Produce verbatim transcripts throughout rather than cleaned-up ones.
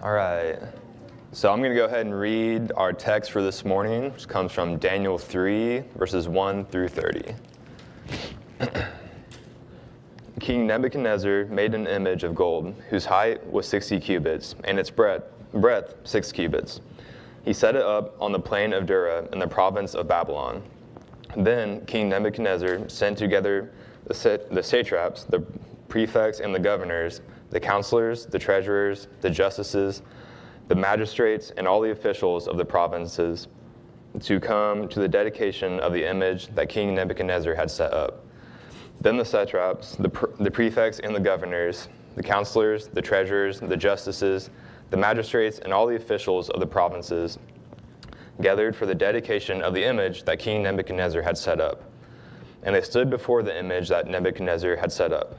All right. So I'm going to go ahead and read our text for this morning, which comes from Daniel three, verses one through thirty. King Nebuchadnezzar made an image of gold, whose height was sixty cubits, and its breadth, breadth six cubits. He set it up on the plain of Dura in the province of Babylon. Then King Nebuchadnezzar sent together the, sat- the satraps, the prefects and the governors, the counselors, the treasurers, the justices, the magistrates, and all the officials of the provinces to come to the dedication of the image that King Nebuchadnezzar had set up. Then the satraps, the, pre- the prefects and the governors, the counselors, the treasurers, the justices, the magistrates, and all the officials of the provinces gathered for the dedication of the image that King Nebuchadnezzar had set up. And they stood before the image that Nebuchadnezzar had set up.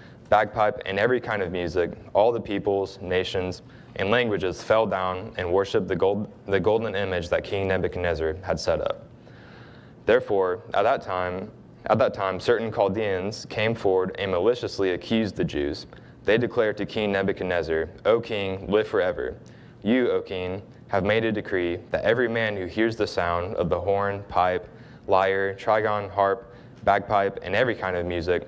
bagpipe, and every kind of music, all the peoples, nations, and languages fell down and worshiped the, gold, the golden image that King Nebuchadnezzar had set up. Therefore, at that time, at that time, certain Chaldeans came forward and maliciously accused the Jews. They declared to King Nebuchadnezzar, "O king, live forever. You, O king, have made a decree that every man who hears the sound of the horn, pipe, lyre, trigon, harp, bagpipe, and every kind of music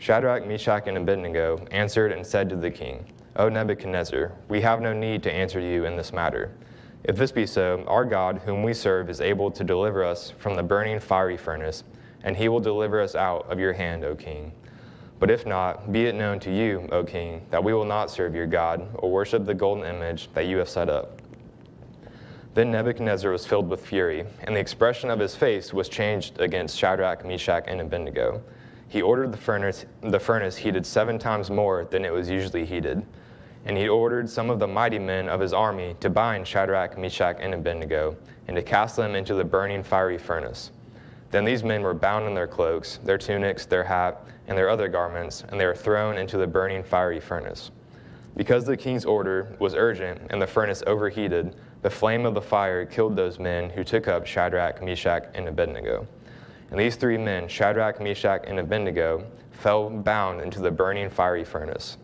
Shadrach, Meshach, and Abednego answered and said to the king, "O Nebuchadnezzar, we have no need to answer you in this matter. If this be so, our God, whom we serve, is able to deliver us from the burning fiery furnace, and he will deliver us out of your hand, O king. But if not, be it known to you, O king, that we will not serve your God or worship the golden image that you have set up." Then Nebuchadnezzar was filled with fury, and the expression of his face was changed against Shadrach, Meshach, and Abednego. He ordered the furnace, the furnace heated seven times more than it was usually heated. And he ordered some of the mighty men of his army to bind Shadrach, Meshach, and Abednego, and to cast them into the burning fiery furnace. Then these men were bound in their cloaks, their tunics, their hat, and their other garments, and they were thrown into the burning fiery furnace. Because the king's order was urgent and the furnace overheated, the flame of the fire killed those men who took up Shadrach, Meshach, and Abednego. And these three men, Shadrach, Meshach, and Abednego, fell bound into the burning fiery furnace.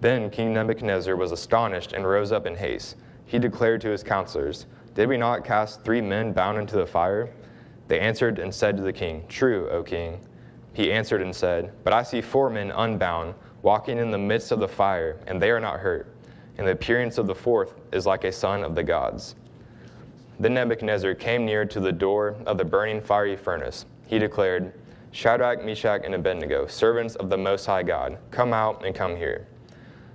Then King Nebuchadnezzar was astonished and rose up in haste. He declared to his counselors, "Did we not cast three men bound into the fire?" They answered and said to the king, "True, O king." He answered and said, "But I see four men unbound, walking in the midst of the fire, and they are not hurt. And the appearance of the fourth is like a son of the gods." Then Nebuchadnezzar came near to the door of the burning fiery furnace. He declared, "Shadrach, Meshach, and Abednego, servants of the Most High God, come out and come here."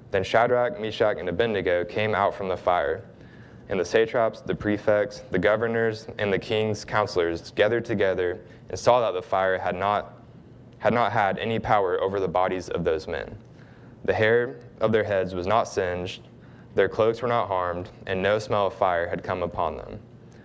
Then Shadrach, Meshach, and Abednego came out from the fire. And the satraps, the prefects, the governors, and the king's counselors gathered together and saw that the fire had not, had not had any power over the bodies of those men. The hair of their heads was not singed, their cloaks were not harmed, and no smell of fire had come upon them.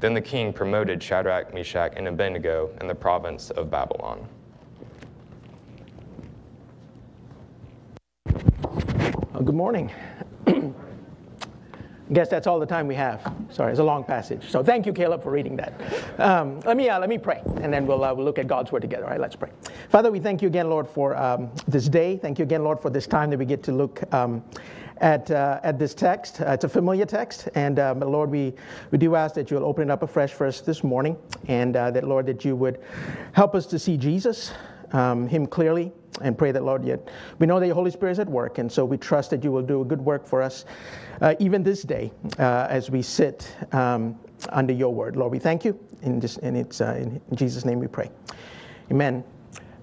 Then the king promoted Shadrach, Meshach, and Abednego in the province of Babylon. Well, good morning. I guess that's all the time we have. Sorry, it's a long passage. So thank you, Caleb, for reading that. Um, let me uh, let me pray, and then we'll, uh, we'll look at God's Word together. All right, let's pray. Father, we thank you again, Lord, for um, this day. Thank you again, Lord, for this time that we get to look um, at uh, at this text. Uh, it's a familiar text, and uh, but Lord, we, we do ask that you'll open it up afresh for us this morning, and uh, that, Lord, that you would help us to see Jesus, um, him clearly, and pray that, Lord, yet we know that your Holy Spirit is at work, and so we trust that you will do a good work for us, uh, even this day, uh, as we sit um, under your word. Lord, we thank you, and it's uh, in Jesus' name we pray. Amen.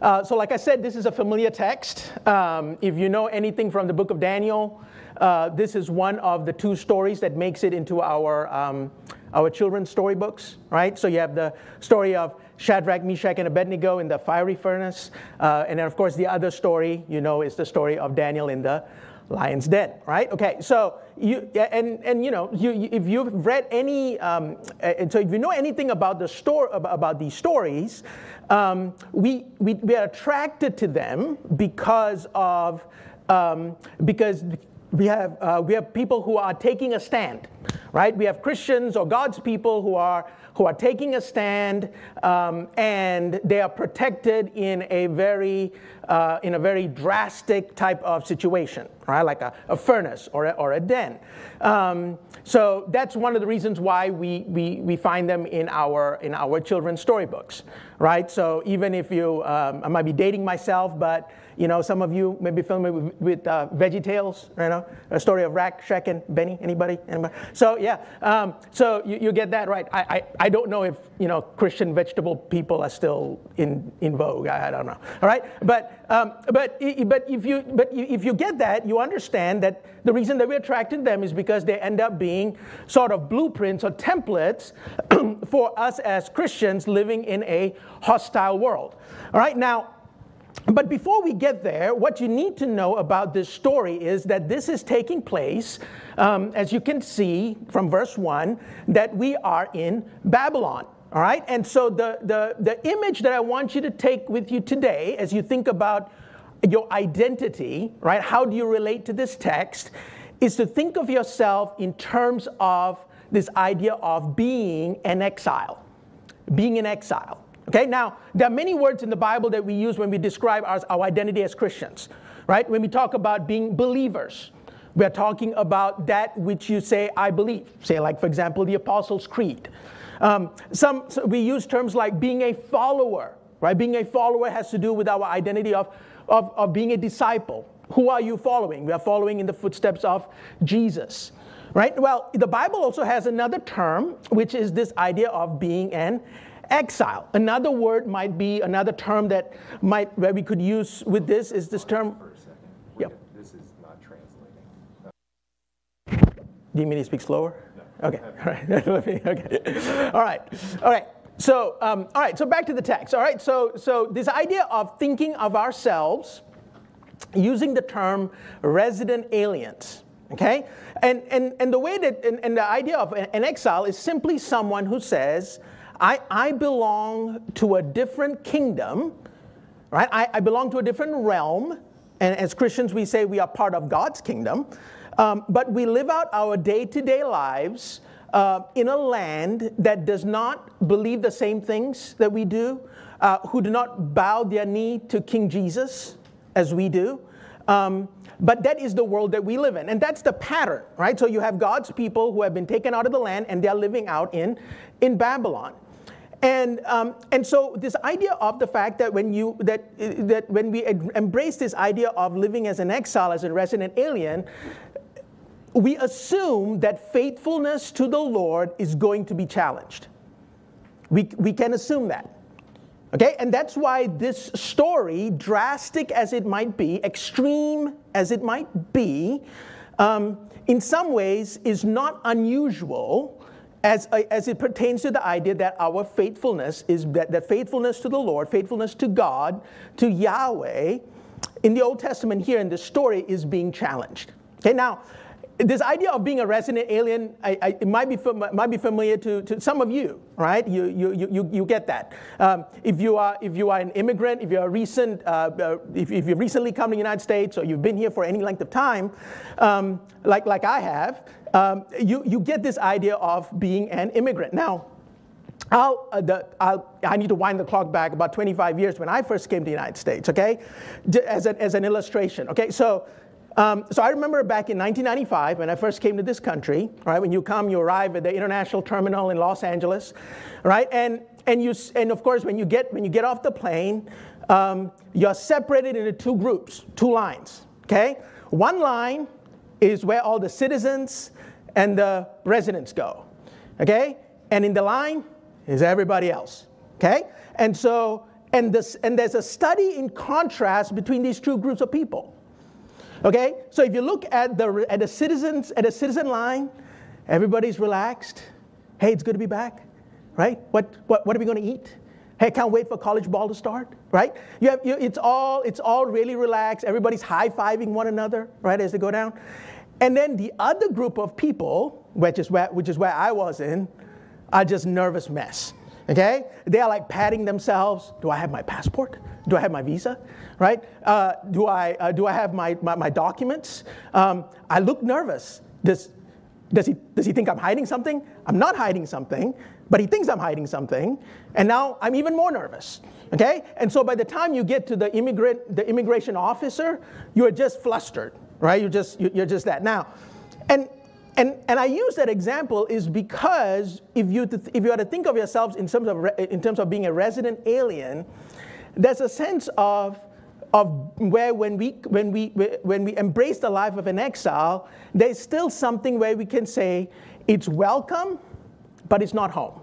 Uh, so like I said, this is a familiar text. Um, if you know anything from the book of Daniel, uh, this is one of the two stories that makes it into our um, our children's storybooks, right? So you have the story of Shadrach, Meshach, and Abednego in the fiery furnace. Uh, and then, of course, the other story, you know, is the story of Daniel in the lion's den, right? Okay, so, you and, and you know, you, you, if you've read any, um, and so if you know anything about the story, about these stories, um, we, we we are attracted to them because of, um, because we have uh, we have people who are taking a stand, right? We have Christians or God's people who are who are taking a stand, um, and they are protected in a very uh, in a very drastic type of situation, right? Like a, a furnace or a, or a den. Um, so that's one of the reasons why we, we we find them in our in our children's storybooks, right? So even if you, um, I might be dating myself, but you know, some of you may be familiar with, with uh, Veggie Tales, you know, a story of Rack, Shrek, and Benny. Anybody? Anybody? So yeah, um, so you, you get that right. I, I I don't know if, you know, Christian vegetable people are still in, in vogue. I, I don't know. All right, but um, but but if you but if you get that, you understand that the reason that we're attracted to them is because they end up being sort of blueprints or templates for us as Christians living in a hostile world. All right, now. But before we get there, what you need to know about this story is that this is taking place, um, as you can see from verse one, that we are in Babylon, all right? And so the, the, the image that I want you to take with you today, as you think about your identity, right, how do you relate to this text, is to think of yourself in terms of this idea of being an exile, being in exile. Okay, now, there are many words in the Bible that we use when we describe our, our identity as Christians, right? When we talk about being believers, we're talking about that which you say, I believe. Say, like, for example, the Apostles' Creed. Um, some so we use terms like being a follower, right? Being a follower has to do with our identity of, of, of being a disciple. Who are you following? We are following in the footsteps of Jesus, right? Well, the Bible also has another term, which is this idea of being an exile. Another word might be another term that might where we could use with this is this term. Yep. This is not translating. Do you mean to speak slower? No. Okay. All right. okay. All right. All right. So um, all right. So back to the text. All right. So so this idea of thinking of ourselves using the term resident aliens. Okay. And and and the way that and, and the idea of an exile is simply someone who says, I, I belong to a different kingdom, right? I, I belong to a different realm. And as Christians, we say we are part of God's kingdom. Um, but we live out our day-to-day lives uh, in a land that does not believe the same things that we do, uh, who do not bow their knee to King Jesus as we do. Um, but that is the world that we live in. And that's the pattern, right? So you have God's people who have been taken out of the land, and they're living out in, in Babylon. And um, and so this idea of the fact that when you that that when we embrace this idea of living as an exile, as a resident alien, we assume that faithfulness to the Lord is going to be challenged. We we can assume that, Okay, and that's why this story, drastic as it might be, extreme as it might be, um, in some ways is not unusual as, as it pertains to the idea that our faithfulness is, that, that faithfulness to the Lord, faithfulness to God, to Yahweh, in the Old Testament here in this story is being challenged. Okay, now, this idea of being a resident alien, I, I, it might be might be familiar to, to some of you, right? You you you you get that. Um, if you are if you are an immigrant, if you are recent, uh, if if you've recently come to the United States or you've been here for any length of time, um, like like I have, um, you you get this idea of being an immigrant. Now, I'll, uh, the, I'll, I need to wind the clock back about twenty-five years when I first came to the United States. Okay, as a, as an illustration. Okay, so. Um, so I remember back in nineteen ninety-five when I first came to this country, right? When you come, you arrive at the international terminal in Los Angeles, right? And and you and of course when you get when you get off the plane, um, you're separated into two groups, two lines. Okay, one line is where all the citizens and the residents go. Okay, and in the line is everybody else. Okay, and so and this and there's a study in contrast between these two groups of people. Okay, so if you look at the at the citizens at the citizen line, everybody's relaxed. Hey, it's good to be back, right? What what what are we going to eat? Hey, can't wait for college ball to start, right? You have you, it's all it's all really relaxed. Everybody's high-fiving one another, right, as they go down. And then the other group of people, which is where which is where I was in, are just nervous mess. Okay, they are like patting themselves. Do I have my passport? Do I have my visa, right? Uh, do I uh, do I have my my, my documents? Um, I look nervous. Does does he does he think I'm hiding something? I'm not hiding something, but he thinks I'm hiding something, and now I'm even more nervous. Okay, and so by the time you get to the immigrant the immigration officer, you are just flustered, right? You're just you're just that now, and. And, and I use that example is because if you, if you are to think of yourselves in terms of, in terms of being a resident alien, there's a sense of, of where when we, when, we, when we embrace the life of an exile, there's still something where we can say it's welcome, but it's not home.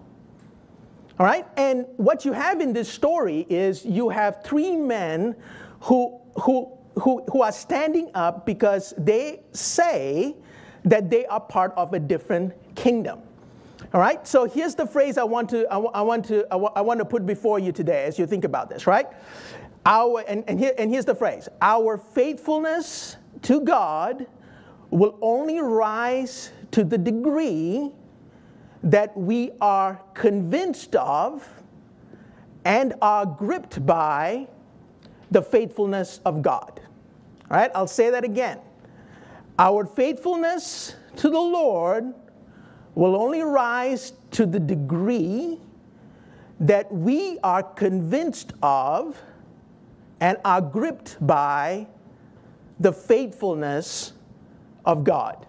All right? And what you have in this story is you have three men who, who, who, who are standing up because they say that they are part of a different kingdom. All right, so here's the phrase I want to I, I want to I, I want to put before you today as you think about this, right? Our and and, here, and here's the phrase: our faithfulness to God will only rise to the degree that we are convinced of and are gripped by the faithfulness of God. All right, I'll say that again. Our faithfulness to the Lord will only rise to the degree that we are convinced of and are gripped by the faithfulness of God.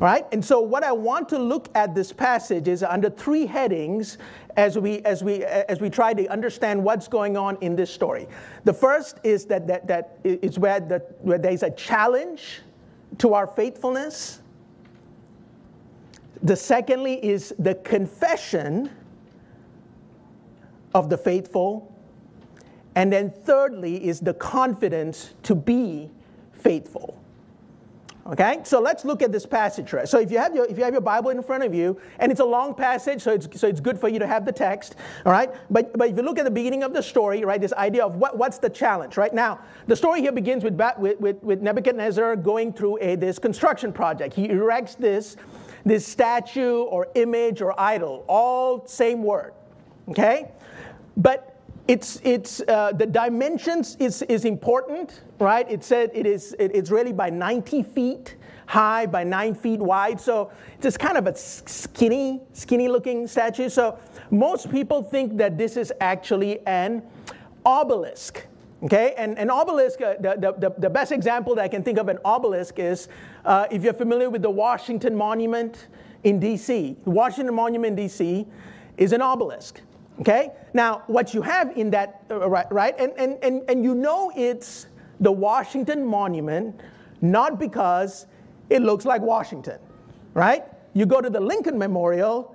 All right? And so what I want to look at this passage is under three headings as we as we as we try to understand what's going on in this story. The first is that that that it's where the where there's a challenge to our faithfulness. The secondly is the confession of the faithful, and then thirdly is the confidence to be faithful. Okay, so let's look at this passage, right? So if you have your if you have your Bible in front of you, and it's a long passage, so it's so it's good for you to have the text, all right? But but if you look at the beginning of the story, right, this idea of what what's the challenge, right? Now the story here begins with with with, with Nebuchadnezzar going through a this construction project. He erects this this statue or image or idol, all same word, okay? But It's it's uh, the dimensions is is important, right? It said it is it, it's really by ninety feet high by nine feet wide, so it's just kind of a skinny skinny looking statue. So most people think that this is actually an obelisk, okay? And an obelisk, uh, the, the the best example that I can think of an obelisk is uh, if you're familiar with the Washington Monument in D C The Washington Monument in D C is an obelisk. Okay, now what you have in that, uh, right, right? And, and, and, and you know it's the Washington Monument, not because it looks like Washington, right? You go to the Lincoln Memorial,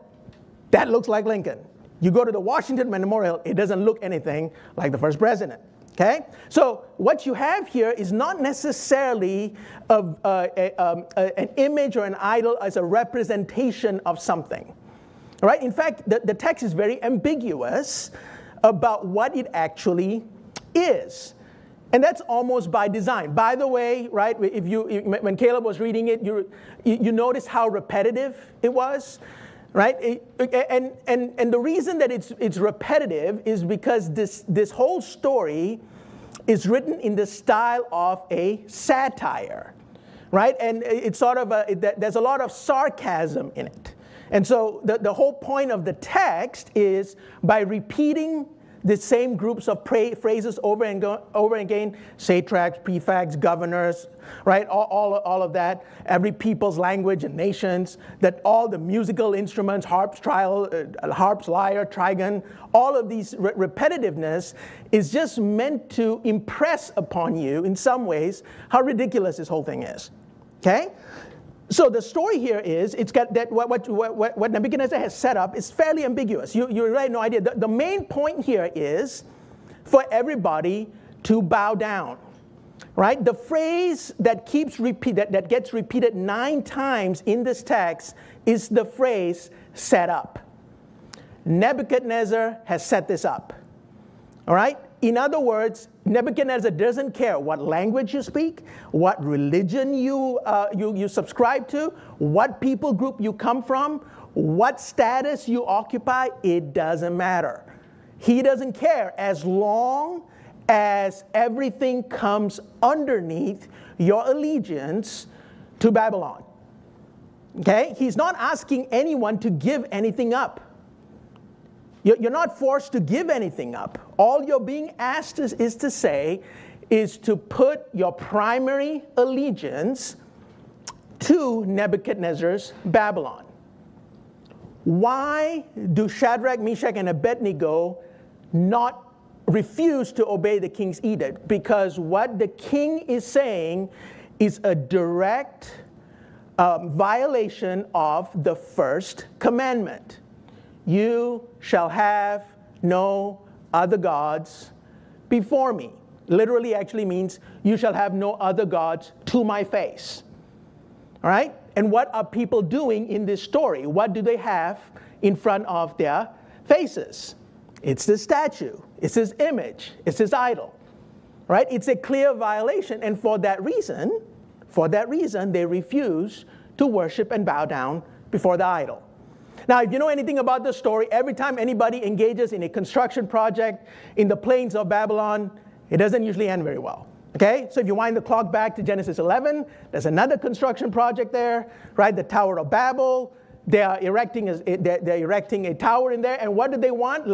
that looks like Lincoln. You go to the Washington Memorial, it doesn't look anything like the first president. Okay? So what you have here is not necessarily a, a, a, a, a, an image or an idol as a representation of something. All right? In fact, the, the text is very ambiguous about what it actually is. And that's almost by design. By the way, right, if you, when Caleb was reading it, you, you notice how repetitive it was, right? And, and, and the reason that it's, it's repetitive is because this, this whole story is written in the style of a satire, right? And it's sort of a, it, there's a lot of sarcasm in it. And so the, the whole point of the text is by repeating the same groups of pra phrases over and go over again, satraps, prefects, governors, right? All, all, all of that, every people's language and nations, that all the musical instruments, harps, trial, uh, harps, lyre, trigon, all of these re repetitiveness is just meant to impress upon you in some ways how ridiculous this whole thing is, okay? So the story here is, it's got that what, what, what, what Nebuchadnezzar has set up is fairly ambiguous. You, you really have no idea. The, the main point here is for everybody to bow down, right? The phrase that keeps repeat, that, that gets repeated nine times in this text is the phrase set up. Nebuchadnezzar has set this up, all right? In other words, Nebuchadnezzar doesn't care what language you speak, what religion you, uh, you, you subscribe to, what people group you come from, what status you occupy, it doesn't matter. He doesn't care as long as everything comes underneath your allegiance to Babylon. Okay? He's not asking anyone to give anything up. You're not forced to give anything up. All you're being asked is, is to say, is to put your primary allegiance to Nebuchadnezzar's Babylon. Why do Shadrach, Meshach, and Abednego not refuse to obey the king's edict? Because what the king is saying is a direct um, violation of the first commandment. You shall have no other gods before me. Literally actually means you shall have no other gods to my face. All right? And what are people doing in this story? What do they have in front of their faces? It's this statue. It's this image. It's this idol. Right? It's a clear violation. And for that reason, for that reason, they refuse to worship and bow down before the idol. Now, if you know anything about the story, every time anybody engages in a construction project in the plains of Babylon, it doesn't usually end very well, okay? So if you wind the clock back to Genesis eleven, there's another construction project there, right? The Tower of Babel, they are erecting a, they're erecting a tower in there, and what do they want?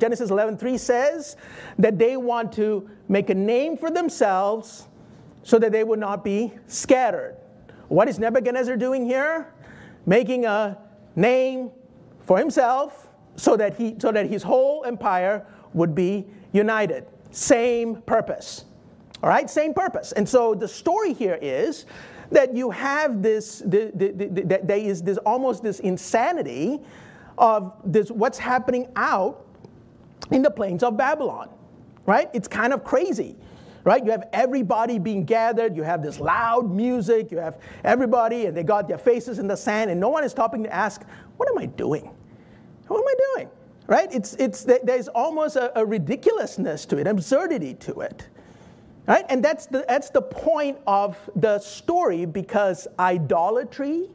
Genesis eleven three says that they want to make a name for themselves so that they would not be scattered. What is Nebuchadnezzar doing here? Making a name for himself so that, he, so that his whole empire would be united. Same purpose, all right? Same purpose. And so the story here is that you have this, the, the, the, the, that there is this, almost this insanity of this, what's happening out in the plains of Babylon, right? It's kind of crazy. Right? You have everybody being gathered, you have this loud music, you have everybody, and they got their faces in the sand, and no one is stopping to ask, what am I doing? What am I doing? Right? It's, it's, there's almost a, a ridiculousness to it, absurdity to it. Right? And that's the, that's the point of the story, because idolatry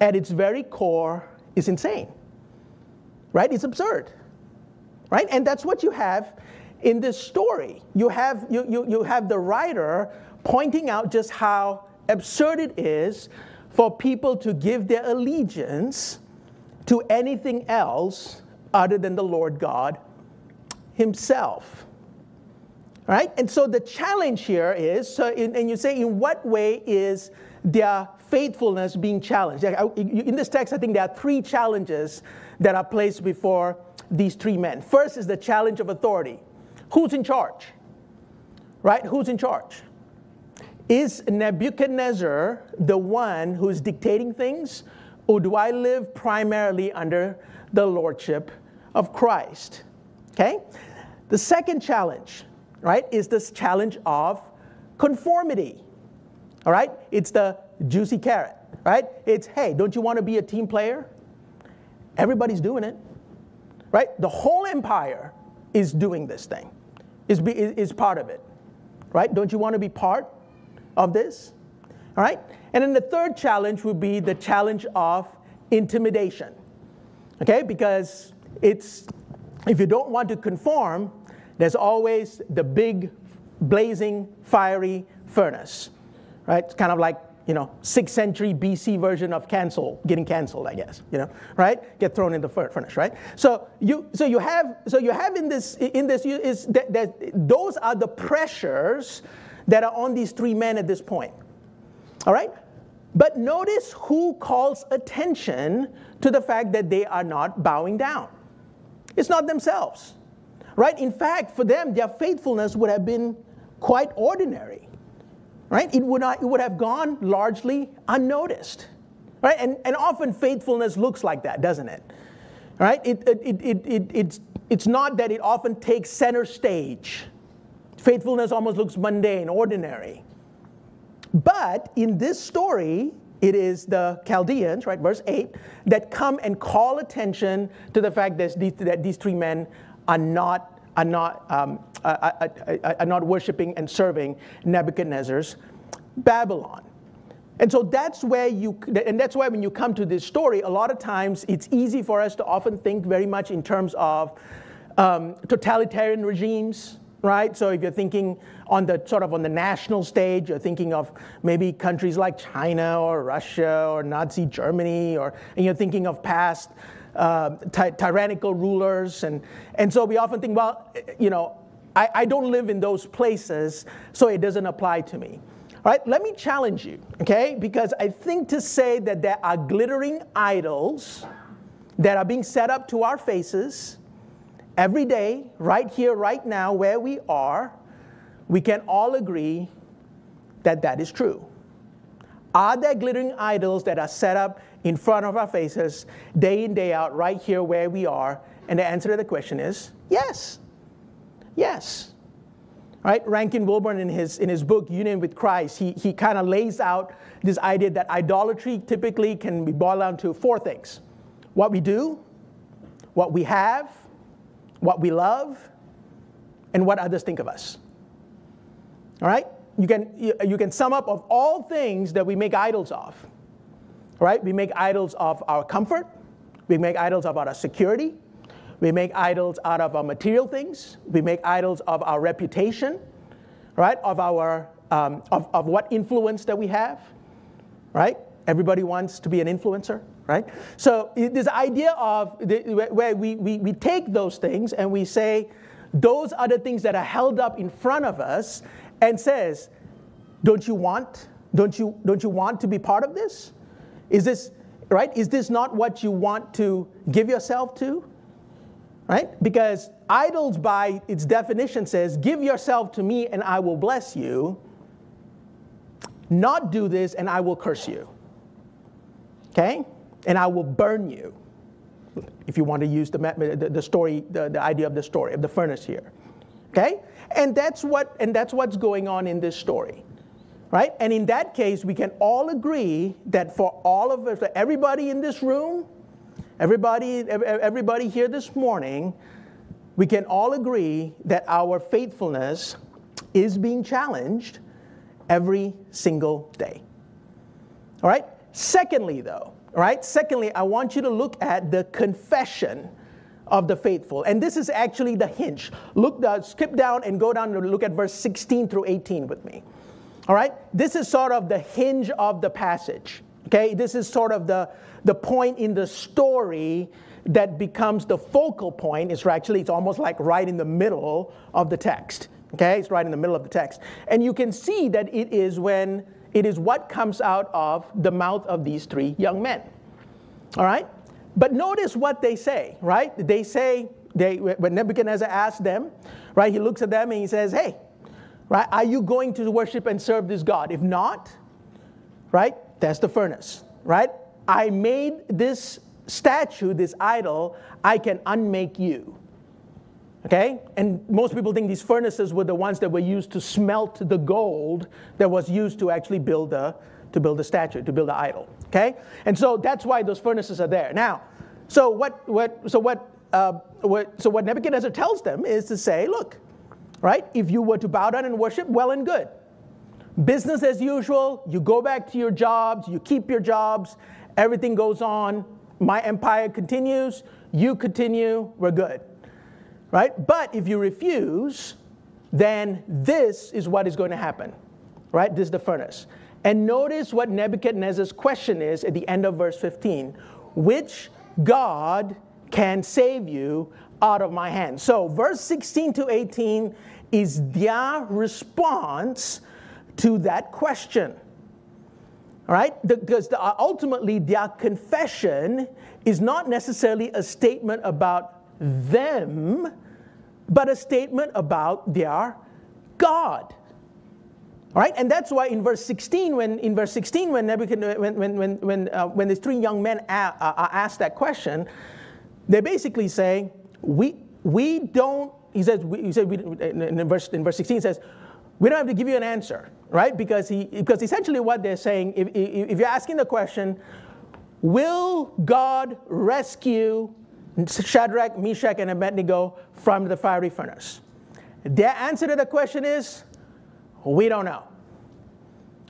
at its very core is insane. Right? It's absurd. Right? And that's what you have in this story. You have, you, you, you have the writer pointing out just how absurd it is for people to give their allegiance to anything else other than the Lord God himself. All right? And so the challenge here is, so in, and you say, in what way is their faithfulness being challenged? In this text, I think there are three challenges that are placed before these three men. First is the challenge of authority. Who's in charge, right? Who's in charge? Is Nebuchadnezzar the one who's dictating things, or do I live primarily under the lordship of Christ. Okay? The second challenge, right, is this challenge of conformity. All right? It's the juicy carrot, right? It's, hey, don't you want to be a team player? Everybody's doing it, right? The whole empire is doing this thing, is, be, is part of it, right? Don't you want to be part of this? All right? And then the third challenge would be the challenge of intimidation, okay? Because it's, if you don't want to conform, there's always the big, blazing, fiery furnace, right? It's kind of like, you know, sixth century B C version of cancel, getting canceled, I guess, you know, right? Get thrown in the furnace, right? So you, so you have, so you have in this, in this, is that, that those are the pressures that are on these three men at this point, all right? But notice who calls attention to the fact that they are not bowing down. It's not themselves, right? In fact, for them, their faithfulness would have been quite ordinary, right? It would not, it would have gone largely unnoticed, right? And, and often faithfulness looks like that, doesn't it? Right? It, it, it, it, it, it's, it's not that it often takes center stage. Faithfulness almost looks mundane, ordinary. But in this story, it is the Chaldeans, right, verse eight, that come and call attention to the fact that these, that these three men are not, are, not, um, are, are, are not worshiping and serving Nebuchadnezzar's Babylon. And so that's where you, and that's why when you come to this story, a lot of times it's easy for us to often think very much in terms of um, totalitarian regimes, right? So if you're thinking on the sort of on the national stage, you're thinking of maybe countries like China or Russia or Nazi Germany, or and you're thinking of past uh, ty tyrannical rulers, and and so we often think, well, you know, I, I don't live in those places, so it doesn't apply to me. All right, let me challenge you, okay? Because I think to say that there are glittering idols that are being set up to our faces every day, right here, right now, where we are, we can all agree that that is true. Are there glittering idols that are set up in front of our faces day in, day out, right here, where we are? And the answer to the question is yes. Yes. All right? Rankin Wilburn, in his, in his book, Union with Christ, he, he kind of lays out this idea that idolatry typically can be boiled down to four things. What we do, what we have, what we love, and what others think of us. All right? You can, you can sum up of all things that we make idols of. All right? We make idols of our comfort. We make idols of our security. We make idols out of our material things. We make idols of our reputation, right? Of, our, um, of, of what influence that we have, right? Everybody wants to be an influencer, right? So this idea of the, where we, we, we take those things and we say, those are the things that are held up in front of us, and says, don't you want, don't you, don't you want to be part of this? Is this, right? Is this not what you want to give yourself to? Right? Because idols by its definition says, give yourself to me and I will bless you. Not do this and I will curse you. Okay? And I will burn you, if you want to use the, the, the story, the, the idea of the story, of the furnace here, okay? And that's, what, and that's what's going on in this story, right? And in that case, we can all agree that for all of us, everybody in this room, everybody, everybody here this morning, we can all agree that our faithfulness is being challenged every single day, all right? Secondly, though, right? Secondly, I want you to look at the confession of the faithful. And this is actually the hinge. Look, uh, skip down and go down and look at verse sixteen through eighteen with me. All right? This is sort of the hinge of the passage. Okay? This is sort of the, the point in the story that becomes the focal point. It's actually, it's almost like right in the middle of the text. Okay? It's right in the middle of the text. And you can see that it is when it is what comes out of the mouth of these three young men, all right? But notice what they say, right? They say, they, when Nebuchadnezzar asks them, right, he looks at them and he says, hey, right, are you going to worship and serve this God? If not, right, that's the furnace, right? I made this statue, this idol, I can unmake you. Okay? And most people think these furnaces were the ones that were used to smelt the gold that was used to actually build a, to build a statue, to build an idol. Okay? And so that's why those furnaces are there. Now, so what, what, so what, uh, what, so what Nebuchadnezzar tells them is to say, look, right, if you were to bow down and worship, well and good. Business as usual, you go back to your jobs, you keep your jobs, everything goes on, my empire continues, you continue, we're good. Right? But if you refuse, then this is what is going to happen. Right? This is the furnace. And notice what Nebuchadnezzar's question is at the end of verse fifteen. Which God can save you out of my hand? So verse sixteen to eighteen is their response to that question. All right? Because ultimately their confession is not necessarily a statement about them, but a statement about their God. All right, and that's why in verse sixteen, when in verse sixteen, when Nebuchadnezzar, when when when when, uh, when these three young men are asked that question, they basically say, "We we don't." He says, we, "He said we, in verse in verse sixteen says, we don't have to give you an answer, right? Because he because essentially what they're saying, if if you're asking the question, will God rescue Shadrach, Meshach, and Abednego from the fiery furnace? Their answer to the question is, we don't know.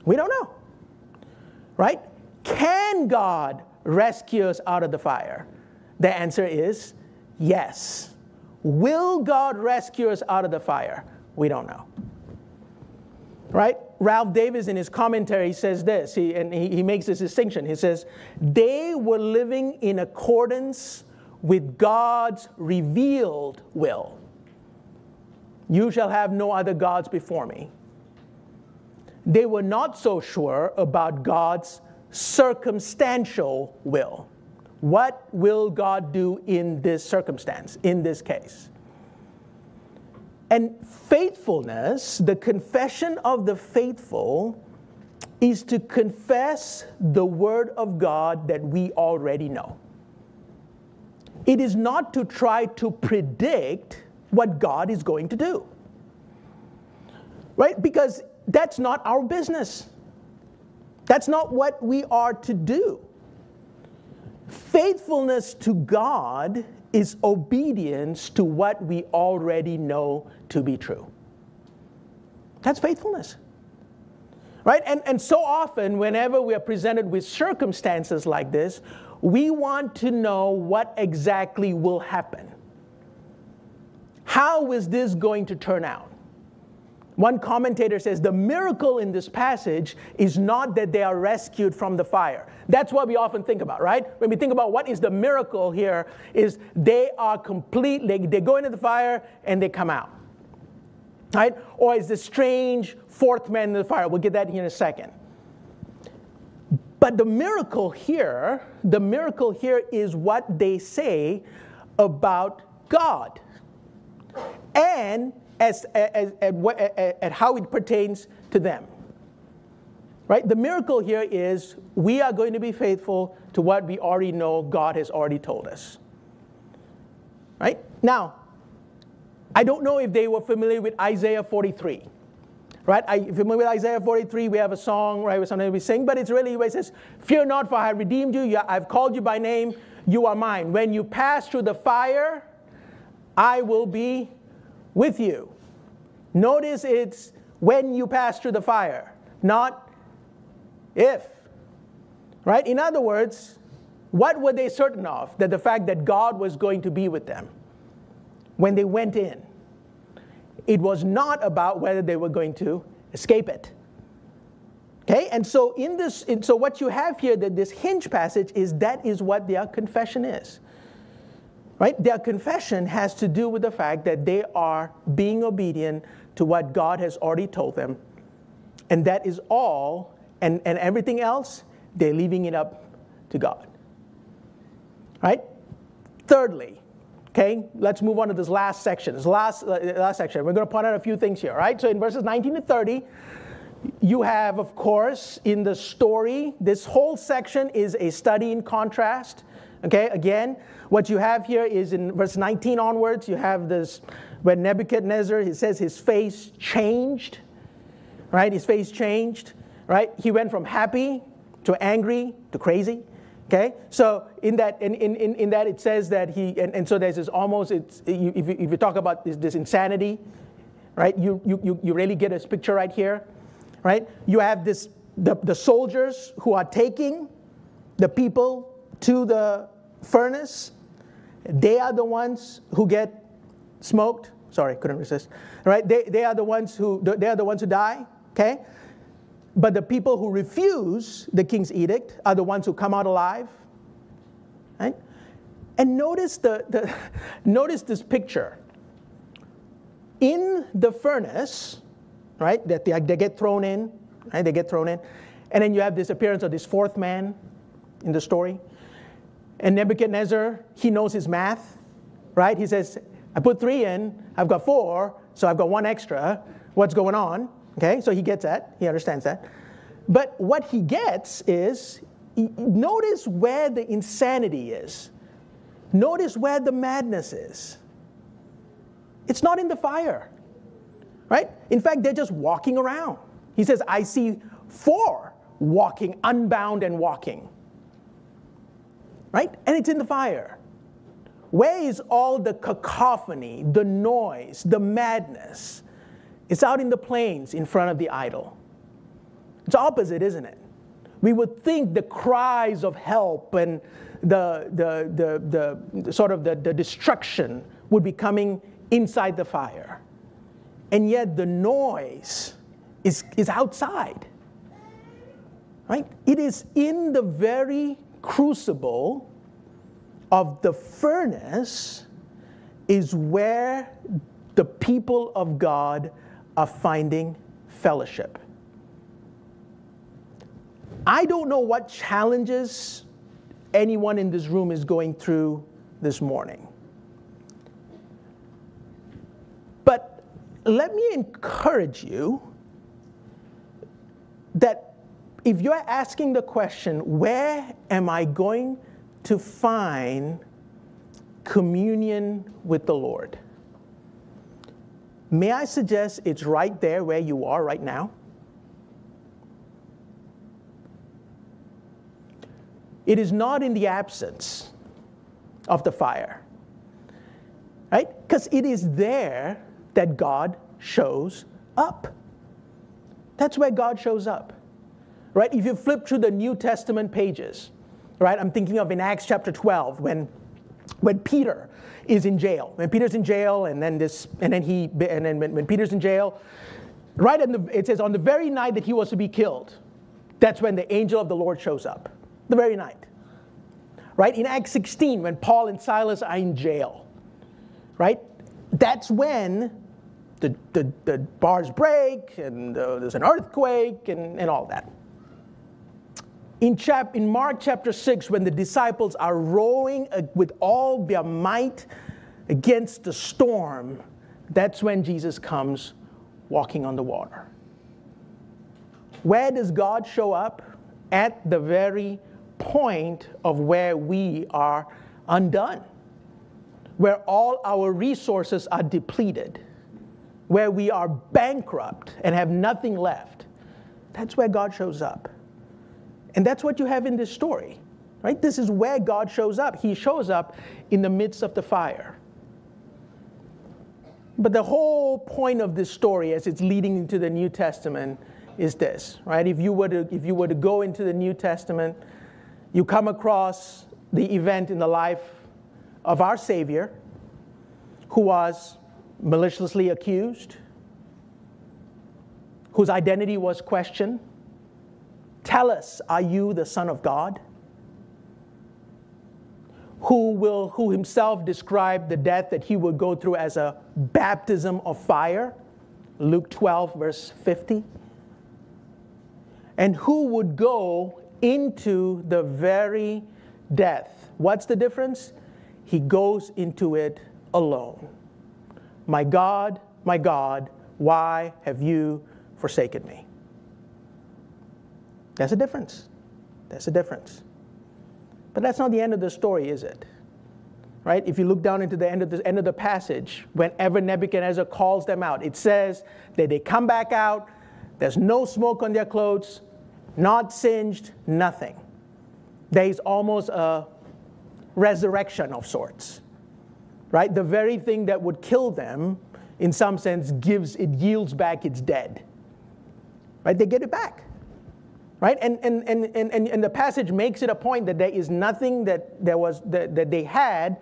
We don't know. Right? Can God rescue us out of the fire? The answer is yes. Will God rescue us out of the fire? We don't know. Right? Ralph Davis in his commentary says this, he, and he, he makes this distinction. He says, they were living in accordance with God's revealed will. You shall have no other gods before me. They were not so sure about God's circumstantial will. What will God do in this circumstance, in this case? And faithfulness, the confession of the faithful, is to confess the word of God that we already know. It is not to try to predict what God is going to do, right? Because that's not our business. That's not what we are to do. Faithfulness to God is obedience to what we already know to be true. That's faithfulness, right? And, and so often, whenever we are presented with circumstances like this, we want to know what exactly will happen. How is this going to turn out? One commentator says the miracle in this passage is not that they are rescued from the fire. That's what we often think about, right? When we think about what is the miracle here, is they are completely, they go into the fire and they come out. Right? Or is the strange fourth man in the fire. We'll get that here in a second. But the miracle here, the miracle here is what they say about God and as, as, as, as, as how it pertains to them. Right? The miracle here is we are going to be faithful to what we already know God has already told us. Right? Now, I don't know if they were familiar with Isaiah forty-three. Right? I, if you're familiar with Isaiah forty-three, we have a song, right, where sometimes we sing, but it's really where it says, fear not, for I have redeemed you. you. I've called you by name. You are mine. When you pass through the fire, I will be with you. Notice it's when you pass through the fire, not if. Right? In other words, what were they certain of? That the fact that God was going to be with them when they went in. It was not about whether they were going to escape it. Okay, and so in this, in, so what you have here, that this hinge passage is that is what their confession is. Right, their confession has to do with the fact that they are being obedient to what God has already told them, and that is all, and, and everything else, they're leaving it up to God. Right. Thirdly. Okay, let's move on to this last section. This last, last section. We're going to point out a few things here, right? So in verses nineteen to thirty, you have, of course, in the story, this whole section is a study in contrast. Okay, again, what you have here is in verse nineteen onwards, you have this, when Nebuchadnezzar, it says his face changed, right? His face changed, right? He went from happy to angry to crazy, okay? So in that, in, in, in that it says that he, and, and so there's this almost, it's, if, you, if you talk about this, this insanity, right? You, you, you really get this picture right here, right? You have this, the, the soldiers who are taking the people to the furnace, they are the ones who get smoked. Sorry, couldn't resist. Right? They, they are the ones who they are the ones who die. Okay, but the people who refuse the king's edict are the ones who come out alive. Right? And notice the, the notice this picture. In the furnace, right? That they, they get thrown in. Right? They get thrown in, and then you have this appearance of this fourth man in the story. And Nebuchadnezzar, he knows his math, right? He says, I put three in, I've got four, so I've got one extra. What's going on? Okay, so he gets that. He understands that. But what he gets is, notice where the insanity is. Notice where the madness is. It's not in the fire, right? In fact, they're just walking around. He says, I see four walking, unbound and walking. Right? And it's in the fire. Where is all the cacophony, the noise, the madness? It's out in the plains in front of the idol. It's opposite, isn't it? We would think the cries of help and the, the, the, the, the sort of the, the destruction would be coming inside the fire. And yet the noise is, is outside. Right? It is in the very crucible of the furnace is where the people of God are finding fellowship. I don't know what challenges anyone in this room is going through this morning. But let me encourage you that if you're asking the question, where am I going to find communion with the Lord? May I suggest it's right there where you are right now? It is not in the absence of the fire, right? Because it is there that God shows up. That's where God shows up. Right? If you flip through the New Testament pages, right? I'm thinking of in Acts chapter twelve when, when Peter is in jail. When Peter's in jail, and then this, and then he, and then when, when Peter's in jail, right? And it says on the very night that he was to be killed, that's when the angel of the Lord shows up. The very night, right? In Acts sixteen, when Paul and Silas are in jail, right? That's when the the, the bars break and uh, there's an earthquake and, and all that. In, chap- in Mark chapter six, when the disciples are rowing with all their might against the storm, that's when Jesus comes walking on the water. Where does God show up? At the very point of where we are undone, where all our resources are depleted, where we are bankrupt and have nothing left. That's where God shows up. And that's what you have in this story, right? This is where God shows up. He shows up in the midst of the fire. But the whole point of this story as it's leading into the New Testament is this, right? If you were to, if you were to go into the New Testament, you come across the event in the life of our Savior who was maliciously accused, whose identity was questioned. Tell us, are you the Son of God? Who will, who himself described the death that he would go through as a baptism of fire, Luke twelve, verse fifty. And who would go into the very death? What's the difference? He goes into it alone. My God, my God, why have you forsaken me? There's a difference. There's a difference. But that's not the end of the story, is it? Right? If you look down into the end of the end of the passage, whenever Nebuchadnezzar calls them out, it says that they come back out. There's no smoke on their clothes, not singed, nothing. There's almost a resurrection of sorts, right? The very thing that would kill them, in some sense, gives it yields back its dead, right? They get it back, right? And and and and and, and the passage makes it a point that there is nothing that there was that, that they had.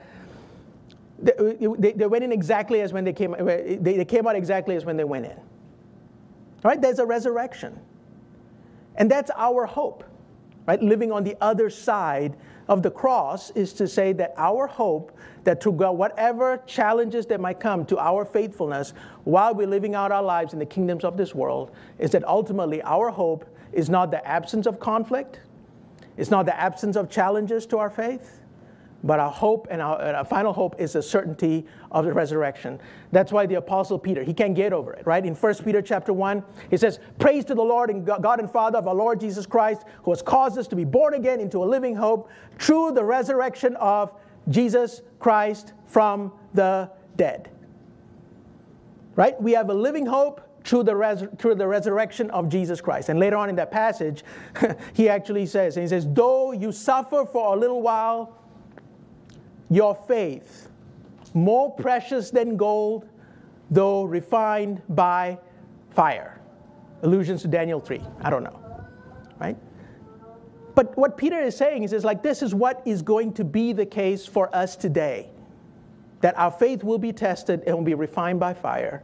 They, they went in exactly as when they came. They came out exactly as when they went in. Right? There's a resurrection. And that's our hope. Right? Living on the other side of the cross is to say that our hope that through God, whatever challenges that might come to our faithfulness while we're living out our lives in the kingdoms of this world, is that ultimately our hope is not the absence of conflict, it's not the absence of challenges to our faith, but our hope and our, and our final hope is the certainty of the resurrection. That's why the Apostle Peter, he can't get over it, right? In First Peter chapter one, he says, "Praise to the Lord and God and Father of our Lord Jesus Christ, who has caused us to be born again into a living hope through the resurrection of Jesus Christ from the dead." Right? We have a living hope through the, res- through the resurrection of Jesus Christ. And later on in that passage, he actually says, and he says, "Though you suffer for a little while, your faith, more precious than gold, though refined by fire." Allusions to Daniel three. I don't know. Right? But what Peter is saying is, is like this is what is going to be the case for us today. That our faith will be tested and will be refined by fire.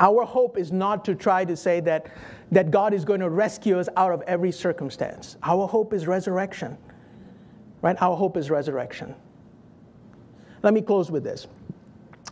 Our hope is not to try to say that, that God is going to rescue us out of every circumstance. Our hope is resurrection. Right? Our hope is resurrection. Let me close with this.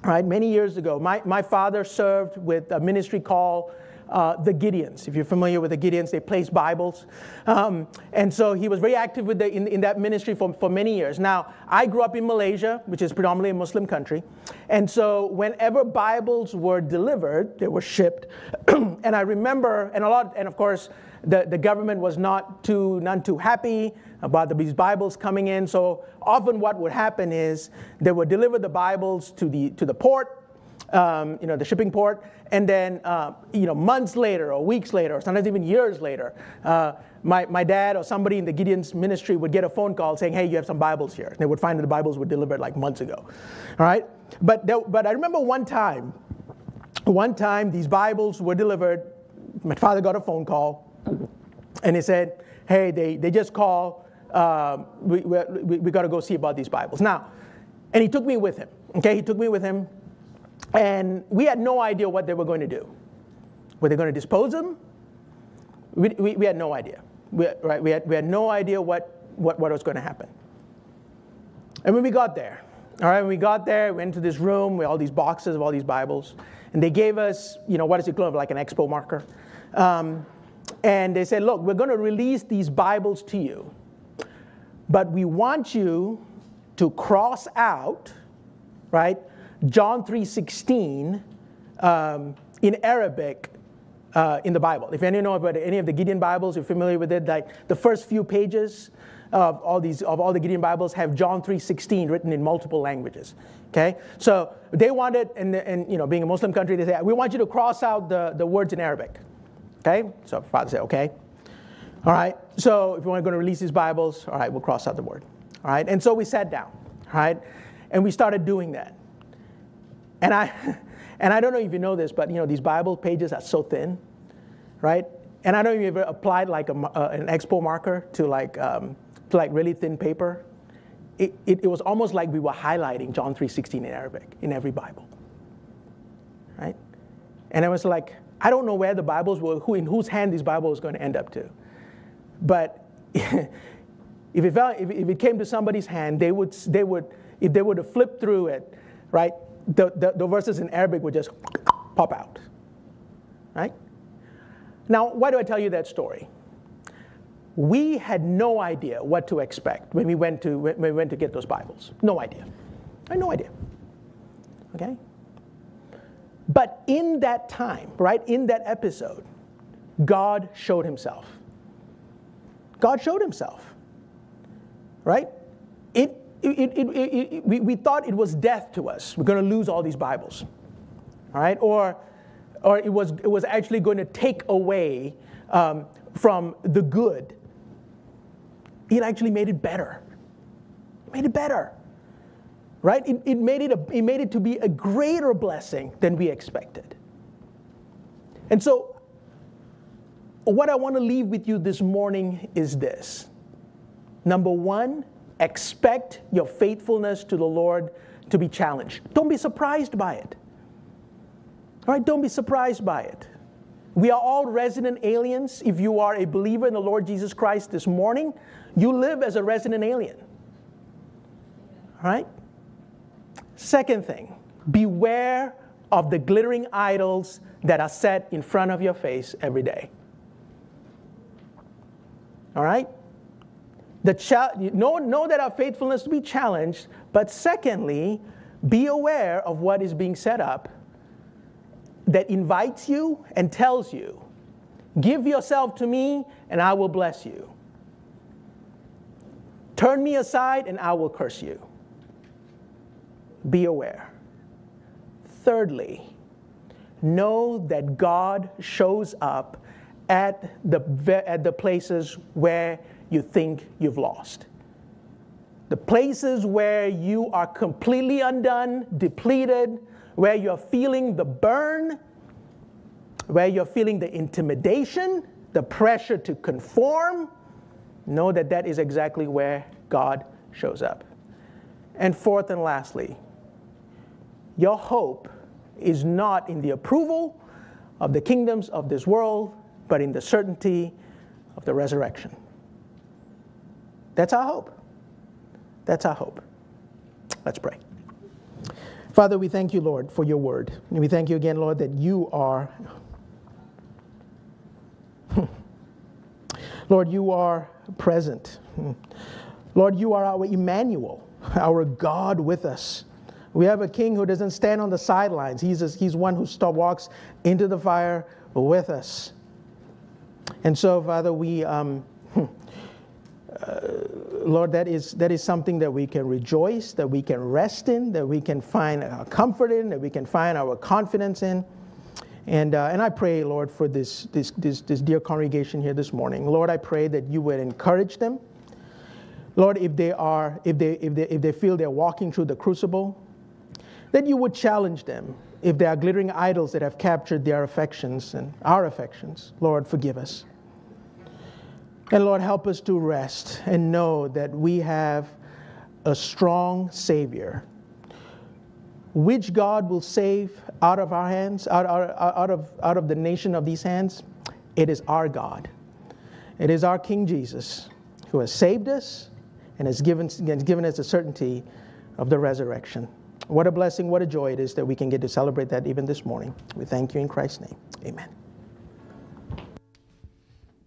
All right? Many years ago, my, my father served with a ministry called uh, the Gideons. If you're familiar with the Gideons, they place Bibles. Um, and so he was very active with the, in, in that ministry for, for many years. Now, I grew up in Malaysia, which is predominantly a Muslim country. And so whenever Bibles were delivered, they were shipped. And I remember, and a lot, and of course, The, the government was not too, none too happy about the, these Bibles coming in. So often what would happen is they would deliver the Bibles to the to the port, um, you know, the shipping port, and then uh, you know, months later or weeks later, or sometimes even years later, uh, my, my dad or somebody in the Gideon's ministry would get a phone call saying, "Hey, you have some Bibles here." And they would find that the Bibles were delivered like months ago. All right, but there, but I remember one time, one time these Bibles were delivered. My father got a phone call. And he said, "Hey, they, they just call. Uh, we we, we got to go see about these Bibles now." And he took me with him. Okay, he took me with him, and we had no idea what they were going to do. Were they going to dispose them? We we, we had no idea. We, right? We had we had no idea what what, what was going to happen. And when we got there, all right, when we got there, we went to this room with all these boxes of all these Bibles, and they gave us, you know, what is it called, like an Expo marker. Um, And they said, "Look, we're going to release these Bibles to you, but we want you to cross out, right, John three sixteen um, in Arabic uh, in the Bible." If any know about any of the Gideon Bibles, you're familiar with it. Like the first few pages of all these of all the Gideon Bibles have John three sixteen written in multiple languages. Okay, so they wanted, and, and you know, being a Muslim country, they said, "We want you to cross out the, the words in Arabic." Okay, so father said, "Okay, all right. So if you want to go to release these Bibles, all right, we'll cross out the word, all right." And so we sat down, all right, and we started doing that. And I, and I don't know if you know this, but you know these Bible pages are so thin, right? And I don't know if you ever applied like a, uh, an Expo marker to like um, to like really thin paper. It, it it was almost like we were highlighting John three sixteen in Arabic in every Bible, right? And I was like, I don't know where the Bibles were, who, in whose hand this Bible was going to end up to. But if it, fell, if it came to somebody's hand, they would, they would, if they were to flip through it, right, the, the, the verses in Arabic would just pop out, right? Now, why do I tell you that story? We had no idea what to expect when we went to, when we went to get those Bibles. No idea. I had no idea, okay? But in that time, right, in that episode, God showed himself. God showed himself. right? It, it, it, it, it, we, we thought it was death to us. We're going to lose all these Bibles, all right? Or, or it was, it was actually going to take away um, from the good. It actually made it better. It made it better, right? It, it, made it, a, it made it to be a greater blessing than we expected. And so what I want to leave with you this morning is this. Number one, expect your faithfulness to the Lord to be challenged. Don't be surprised by it. All right, don't be surprised by it. We are all resident aliens. If you are a believer in the Lord Jesus Christ this morning, you live as a resident alien. All right? Second thing, beware of the glittering idols that are set in front of your face every day. All right? The cha- know, know that our faithfulness to be challenged, but secondly, be aware of what is being set up that invites you and tells you, give yourself to me and I will bless you. Turn me aside and I will curse you. Be aware. Thirdly, know that God shows up at the, at the places where you think you've lost. The places where you are completely undone, depleted, where you're feeling the burn, where you're feeling the intimidation, the pressure to conform, know that that is exactly where God shows up. And fourth and lastly, your hope is not in the approval of the kingdoms of this world, but in the certainty of the resurrection. That's our hope. That's our hope. Let's pray. Father, we thank you, Lord, for your word. And we thank you again, Lord, that you are, Lord, you are present. Lord, you are our Emmanuel, our God with us. We have a king who doesn't stand on the sidelines. He's, a, he's one who st- walks into the fire with us. And so, Father, we, um, uh, Lord, that is, that is something that we can rejoice, that we can rest in, that we can find our comfort in, that we can find our confidence in. And, uh, and I pray, Lord, for this, this, this, this dear congregation here this morning. Lord, I pray that you would encourage them. Lord, if they, are, if, they, if, they, if they feel they're walking through the crucible, that you would challenge them if there are glittering idols that have captured their affections and our affections. Lord, forgive us. And Lord, help us to rest and know that we have a strong Savior, which God will save out of our hands, out, out, out, of, out of the nation of these hands. It is our God. It is our King Jesus who has saved us and has given, has given us the certainty of the resurrection. What a blessing, what a joy it is that we can get to celebrate that even this morning. We thank you in Christ's name. Amen.